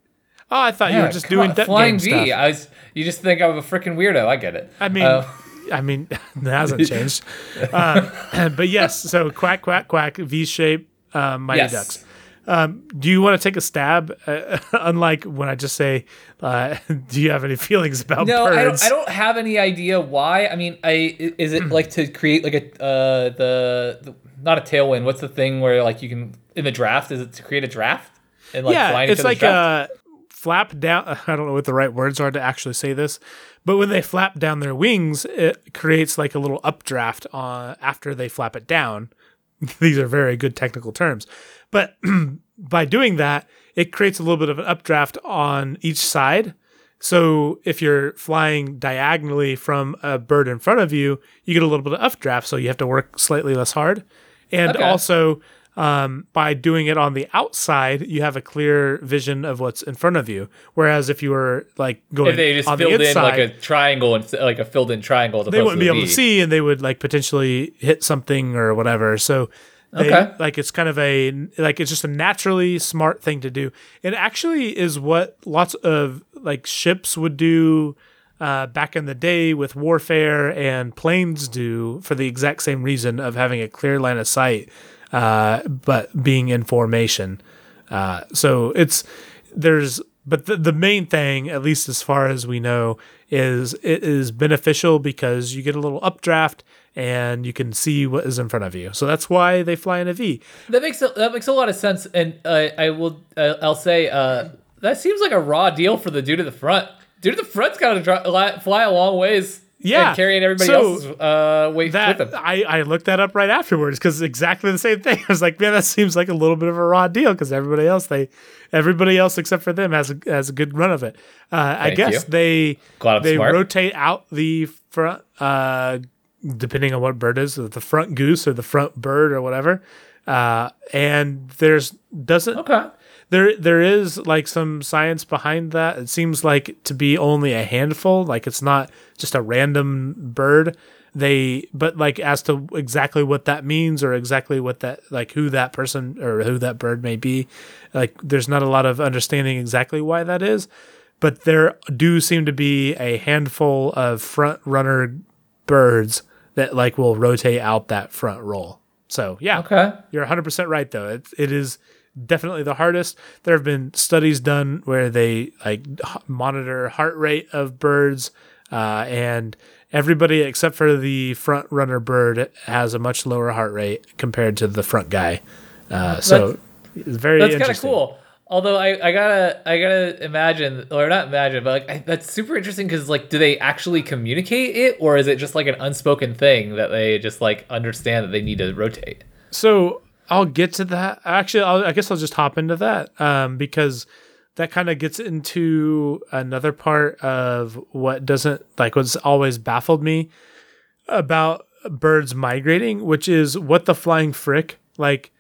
Oh, I thought yeah, you were just doing on, de- flying game V. Stuff. I was, you just think I'm a freaking weirdo. I get it. I mean, uh, I mean, that hasn't changed. Uh, but yes, so quack, quack, quack, V-shape, uh, Mighty yes. Ducks. Um, do you want to take a stab? Uh, unlike when I just say, uh, do you have any feelings about no, birds? No, I don't, I don't have any idea why. I mean, I is it like to create like a uh, the, the not a tailwind? What's the thing where like you can in the draft? Is it to create a draft? And like yeah, it's like a flap down. I don't know what the right words are to actually say this, but when they flap down their wings, it creates like a little updraft on after they flap it down. These are very good technical terms. But by doing that, it creates a little bit of an updraft on each side. So if you're flying diagonally from a bird in front of you, you get a little bit of updraft, so you have to work slightly less hard. And okay. also, um, by doing it on the outside, you have a clear vision of what's in front of you. Whereas if you were like going if they just on filled the inside, in like a triangle and like a filled in triangle, they wouldn't be able to see, and they would like potentially hit something or whatever. So They, okay. Like it's kind of a, like it's just a naturally smart thing to do. It actually is what lots of like ships would do uh, back in the day with warfare, and planes do for the exact same reason of having a clear line of sight, uh, but being in formation. Uh, so it's, there's, but the, the main thing, at least as far as we know, is it is beneficial because you get a little updraft and you can see what is in front of you. So that's why they fly in a V. That makes a, that makes a lot of sense. And uh, I will uh, I'll say uh, that seems like a raw deal for the dude at the front. Dude at the front's got to dri- fly a long ways. Yeah, and carrying everybody so else's uh, weight that, with them. I, I looked that up right afterwards because exactly the same thing. I was like, man, that seems like a little bit of a raw deal because everybody else, they, everybody else except for them has a, has a good run of it. Uh, I guess you. they they smart. rotate out the front, uh, depending on what bird it is, the front goose or the front bird or whatever. Uh, and there's doesn't okay. There, there is like some science behind that. It seems like to be only a handful. Like it's not just a random bird. They, but like as to exactly what that means or exactly what that, like who that person or who that bird may be, like there's not a lot of understanding exactly why that is. But there do seem to be a handful of front runner birds that like will rotate out that front roll. So yeah, okay, you're one hundred percent right though. It it is. Definitely the hardest. There have been studies done where they like monitor heart rate of birds, uh, and everybody except for the front runner bird has a much lower heart rate compared to the front guy. Uh, so that's, it's very that's kind of cool. Although I, I gotta I gotta imagine or not imagine, but like I, that's super interesting because like do they actually communicate it, or is it just like an unspoken thing that they just like understand that they need to rotate? So. I'll get to that. Actually, I'll, I guess I'll just hop into that um, because that kind of gets into another part of what doesn't like what's always baffled me about birds migrating, which is what the flying frick. Like,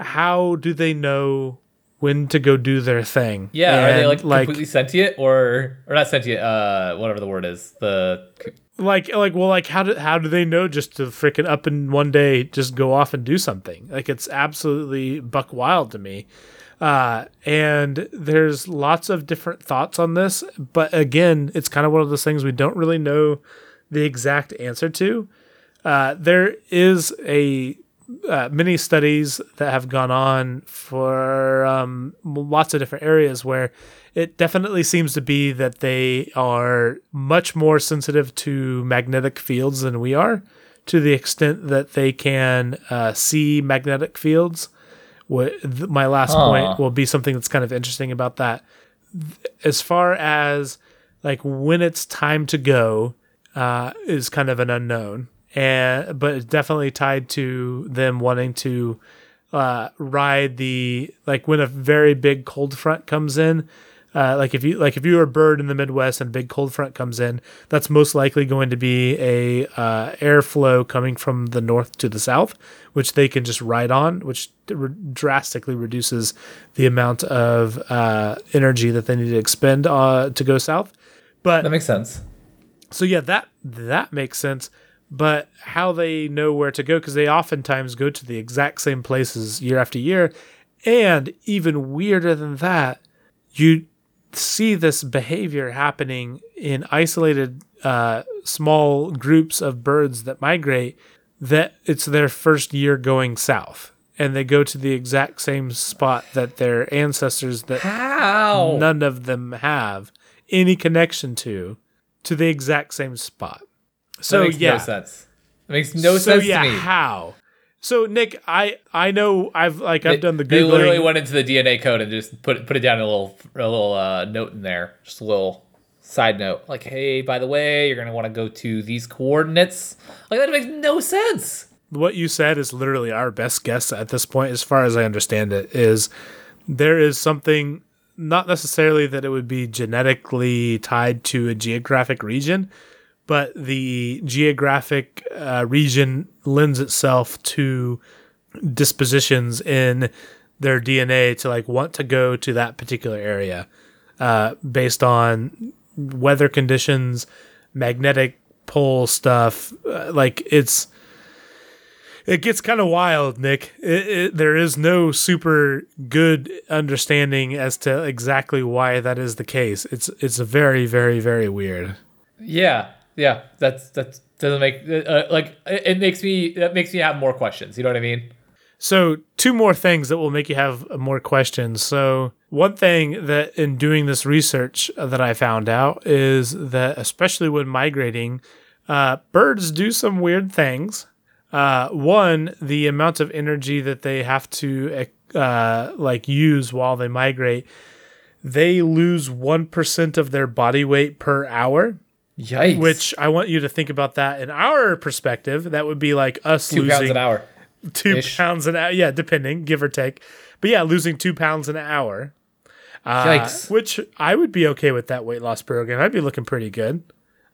how do they know when to go do their thing? Yeah, and are they like, like completely sentient or or not sentient? Uh, whatever the word is, the. Like, like, well, like, how do how do they know just to freaking up and one day just go off and do something? Like, it's absolutely buck wild to me. Uh, and there's lots of different thoughts on this, but again, it's kind of one of those things we don't really know the exact answer to. Uh, there is a uh, many studies that have gone on for um, lots of different areas where. It definitely seems to be that they are much more sensitive to magnetic fields than we are, to the extent that they can uh, see magnetic fields. What, my last Aww. point will be something that's kind of interesting about that. As far as like when it's time to go uh, is kind of an unknown, and but it's definitely tied to them wanting to uh, ride the like when a very big cold front comes in. Uh, like if you like if you're a bird in the Midwest and a big cold front comes in, that's most likely going to be a uh, airflow coming from the north to the south, which they can just ride on, which re- drastically reduces the amount of uh, energy that they need to expend uh, to go south. But that makes sense. So yeah, that that makes sense. But how they know where to go, because they oftentimes go to the exact same places year after year, and even weirder than that, you. see this behavior happening in isolated uh, small groups of birds that migrate, that it's their first year going south and they go to the exact same spot that their ancestors that How? none of them have any connection to, to the exact same spot. So that makes yeah. no sense. It makes no so, sense yeah, to me. How? So Nick, I, I know I've like I've they, done the Googling. They literally went into the D N A code and just put it put it down in a little a little uh, note in there, just a little side note. Like, hey, by the way, you're gonna want to go to these coordinates. Like that makes no sense. What you said is literally our best guess at this point, as far as I understand it. Is there is something not necessarily that it would be genetically tied to a geographic region. But the geographic uh, region lends itself to dispositions in their D N A to like want to go to that particular area uh, based on weather conditions, magnetic pole stuff. Uh, like it's it gets kind of wild, Nick. It, it, there is no super good understanding as to exactly why that is the case. It's it's very, very, very weird. Yeah, yeah. That's that's doesn't make uh, like it makes me that makes me have more questions. You know what I mean? So two more things that will make you have more questions. So one thing that in doing this research that I found out is that especially when migrating, uh, birds do some weird things. Uh, one, the amount of energy that they have to uh, like use while they migrate, they lose one percent of their body weight per hour. Yikes. Which I want you to think about that in our perspective. That would be like us losing... Two pounds an hour. Two Ish. pounds an hour. Yeah, depending, give or take. But yeah, losing two pounds an hour. Uh, Yikes. Which I would be okay with that weight loss program. I'd be looking pretty good.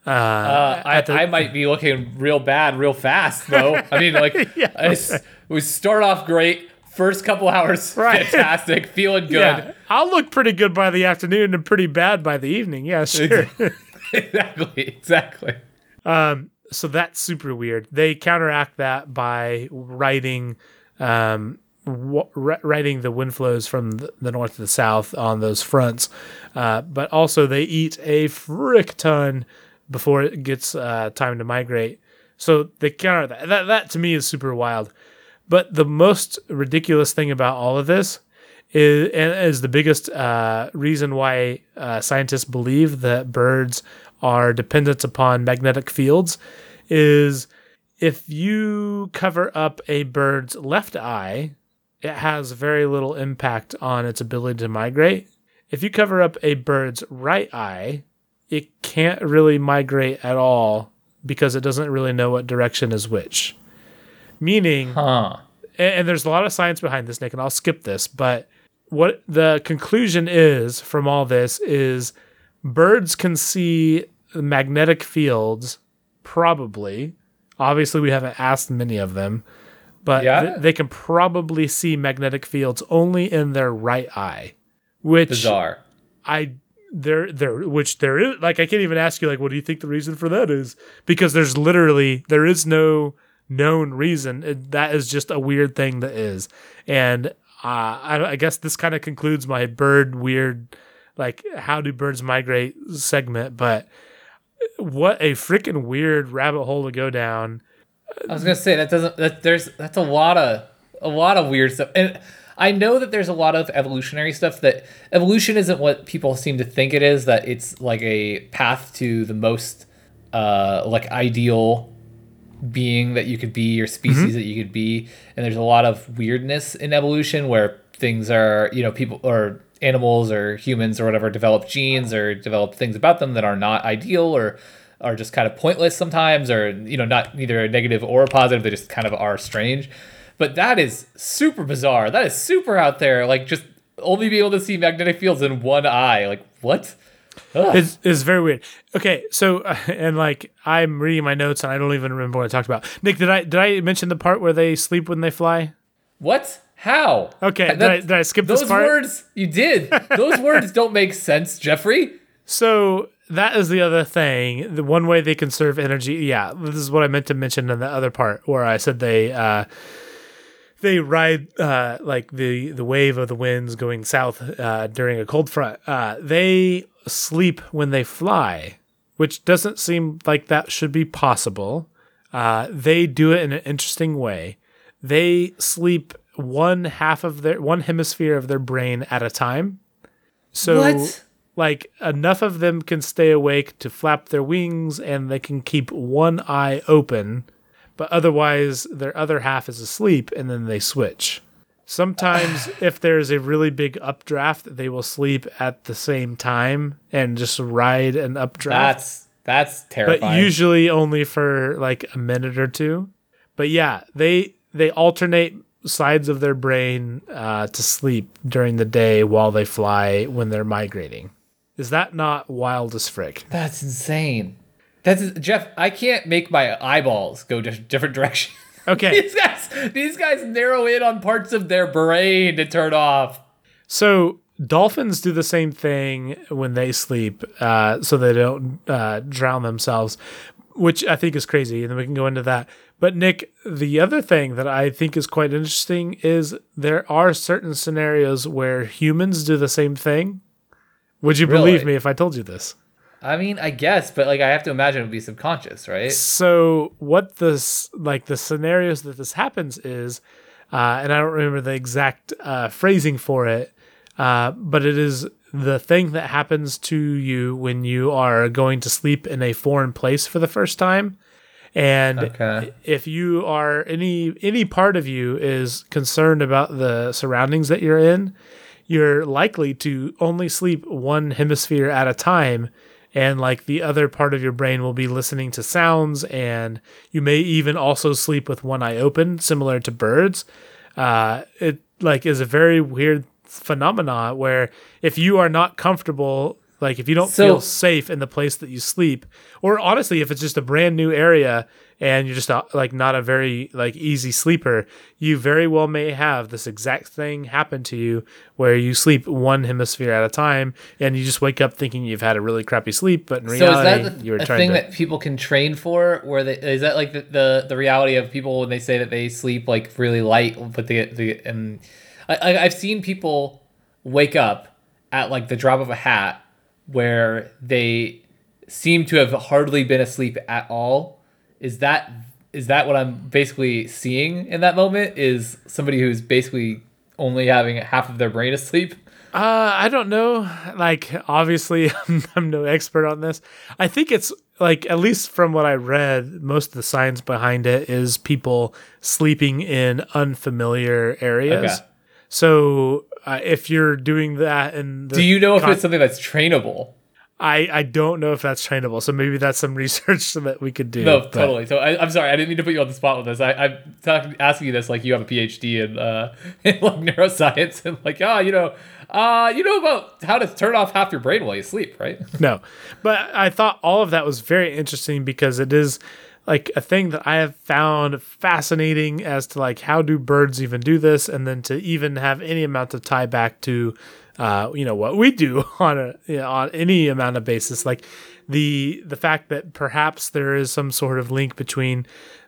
Uh, uh, I, the, I might be looking real bad real fast, though. I mean, like, yeah, I just, we start off great. First couple hours, right. Fantastic. Feeling good. Yeah. I'll look pretty good by the afternoon and pretty bad by the evening. Yeah, sure. Exactly. Exactly. Um, so that's super weird. They counteract that by writing um, w- writing the wind flows from the north to the south on those fronts. Uh, but also they eat a frick ton before it gets uh, time to migrate. So they counter that. that. That to me is super wild. But the most ridiculous thing about all of this is, and is the biggest uh, reason why uh, scientists believe that birds are dependent upon magnetic fields is if you cover up a bird's left eye, it has very little impact on its ability to migrate. If you cover up a bird's right eye, it can't really migrate at all because it doesn't really know what direction is which. Meaning, huh. and, and there's a lot of science behind this, Nick, and I'll skip this, but what the conclusion is from all this is birds can see magnetic fields, probably. Obviously, we haven't asked many of them, but yeah. th- they can probably see magnetic fields only in their right eye, which bizarre. I There, there, which there is, like, I can't even ask you, like, what do you think the reason for that is? Because there's literally, there is no known reason. It, that is just a weird thing that is. And uh, I, I guess this kind of concludes my bird weird, like, how do birds migrate segment. But what a freaking weird rabbit hole to go down. I was going to say, that doesn't, that there's, that's a lot of, a lot of weird stuff. And I know that there's a lot of evolutionary stuff that evolution isn't what people seem to think it is, that it's like a path to the most uh, like ideal being that you could be or species mm-hmm. that you could be. And there's a lot of weirdness in evolution where things are, you know, people or animals or humans or whatever develop genes or develop things about them that are not ideal or are just kind of pointless sometimes, or, you know, not either negative or positive. They just kind of are strange. But that is super bizarre. That is super out there. Like, just only be able to see magnetic fields in one eye. Like, what? It's, it's very weird. Okay, so uh, and like I'm reading my notes and I don't even remember what I talked about. Nick, did I did I mention the part where they sleep when they fly? What? How? Okay, that, did, I, did I skip this part? Those words you did. Those words don't make sense, Jeffrey. So that is the other thing. The one way they conserve energy. Yeah, this is what I meant to mention in the other part where I said they. Uh, They ride uh, like the, the wave of the winds going south uh, during a cold front. Uh, they sleep when they fly, which doesn't seem like that should be possible. Uh, they do it in an interesting way. They sleep one half of their one hemisphere of their brain at a time. So, what? Like enough of them can stay awake to flap their wings, and they can keep one eye open. But otherwise, their other half is asleep, and then they switch. Sometimes, if there's a really big updraft, they will sleep at the same time and just ride an updraft. That's that's terrifying. But usually only for like a minute or two. But yeah, they they alternate sides of their brain uh, to sleep during the day while they fly when they're migrating. Is that not wild as frick? That's insane. That's Jeff. I can't make my eyeballs go different directions. Okay. these guys, these guys narrow in on parts of their brain to turn off. So dolphins do the same thing when they sleep, uh, so they don't uh, drown themselves. which I think is crazy, and then we can go into that. But Nick, the other thing that I think is quite interesting is there are certain scenarios where humans do the same thing. Would you believe really? me if I told you this? I mean, I guess, but like I have to imagine it would be subconscious, right? So what this, like the scenarios that this happens is, uh, and I don't remember the exact uh, phrasing for it, uh, but it is the thing that happens to you when you are going to sleep in a foreign place for the first time. And okay. if you are any any part of you is concerned about the surroundings that you're in, you're likely to only sleep one hemisphere at a time. And like the other part of your brain will be listening to sounds, and you may even also sleep with one eye open, similar to birds. Uh, it like is a very weird phenomena where if you are not comfortable, like if you don't so, feel safe in the place that you sleep, or honestly, if it's just a brand new area and you're just not, like not a very like easy sleeper, you very well may have this exact thing happen to you where you sleep one hemisphere at a time and you just wake up thinking you've had a really crappy sleep, but in reality, so is that you were trying thing to... that people can train for, where they, is that like the, the the reality of people when they say that they sleep like really light, but they the and I, I've seen people wake up at like the drop of a hat where they seem to have hardly been asleep at all. Is that is that what I'm basically seeing in that moment? Is somebody who's basically only having half of their brain asleep? Uh, I don't know. Like, obviously, I'm, I'm no expert on this. I think it's, like, at least from what I read, most of the science behind it is people sleeping in unfamiliar areas. Okay. So uh, if you're doing that and... Do you know con- if it's something that's trainable? I, I don't know if that's trainable, so maybe that's some research that we could do. No, but. Totally. So I, I'm sorry, I didn't mean to put you on the spot with this. I, I'm talk, asking you this like you have a PhD in uh, in like neuroscience and like ah, oh, you know, uh, you know about how to turn off half your brain while you sleep, right? No, but I thought all of that was very interesting because it is like a thing that I have found fascinating as to like how do birds even do this, and then to even have any amount of tie back to. Uh, you know what we do on a you know, on any amount of basis, like the the fact that perhaps there is some sort of link between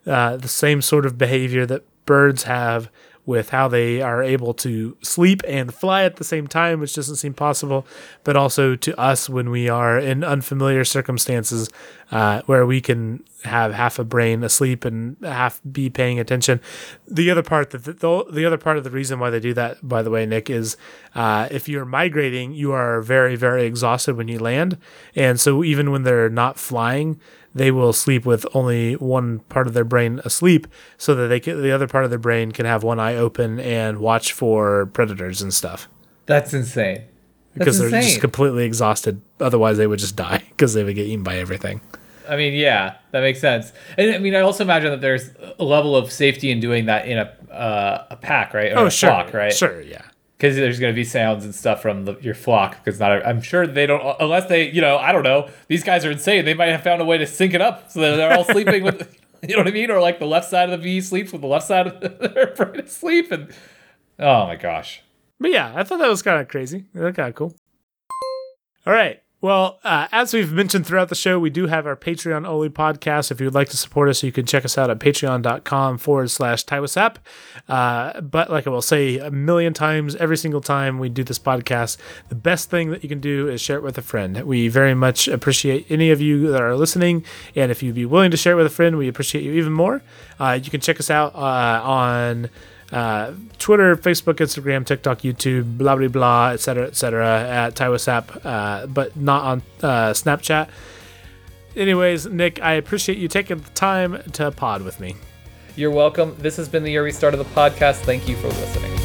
uh, the same sort of behavior that birds have with how they are able to sleep and fly at the same time, which doesn't seem possible, but also to us when we are in unfamiliar circumstances uh, where we can have half a brain asleep and half be paying attention. The other part that the, the other part of the reason why they do that, by the way, Nick, is uh, if you're migrating, you are very, very exhausted when you land. And so even when they're not flying, they will sleep with only one part of their brain asleep so that they can, the other part of their brain can have one eye open and watch for predators and stuff. That's insane. Because That's they're insane. Just completely exhausted. Otherwise, they would just die because they would get eaten by everything. I mean, yeah, that makes sense. And I mean, I also imagine that there's a level of safety in doing that in a uh, a pack, right? Or oh, a sure. flock, right? Sure, yeah. Because there's going to be sounds and stuff from the, your flock. Because not, I'm sure they don't, unless they, you know, I don't know. These guys are insane. They might have found a way to sync it up so that they're all sleeping with, you know what I mean? Or like the left side of the bee sleeps with the left side of their brain asleep. And oh my gosh. But yeah, I thought that was kind of crazy. That kind of cool. All right. Well, uh, as we've mentioned throughout the show, we do have our Patreon only podcast. If you would like to support us, you can check us out at patreon.com forward slash TiWasApp. Uh, but like I will say a million times, every single time we do this podcast, the best thing that you can do is share it with a friend. We very much appreciate any of you that are listening. And if you'd be willing to share it with a friend, we appreciate you even more. Uh, you can check us out uh, on... Uh, Twitter, Facebook, Instagram, TikTok, YouTube, blah, blah, blah, et cetera, et cetera, at TiWasApp, uh, but not on uh, Snapchat. Anyways, Nick, I appreciate you taking the time to pod with me. You're welcome. This has been the year we started the podcast. Thank you for listening.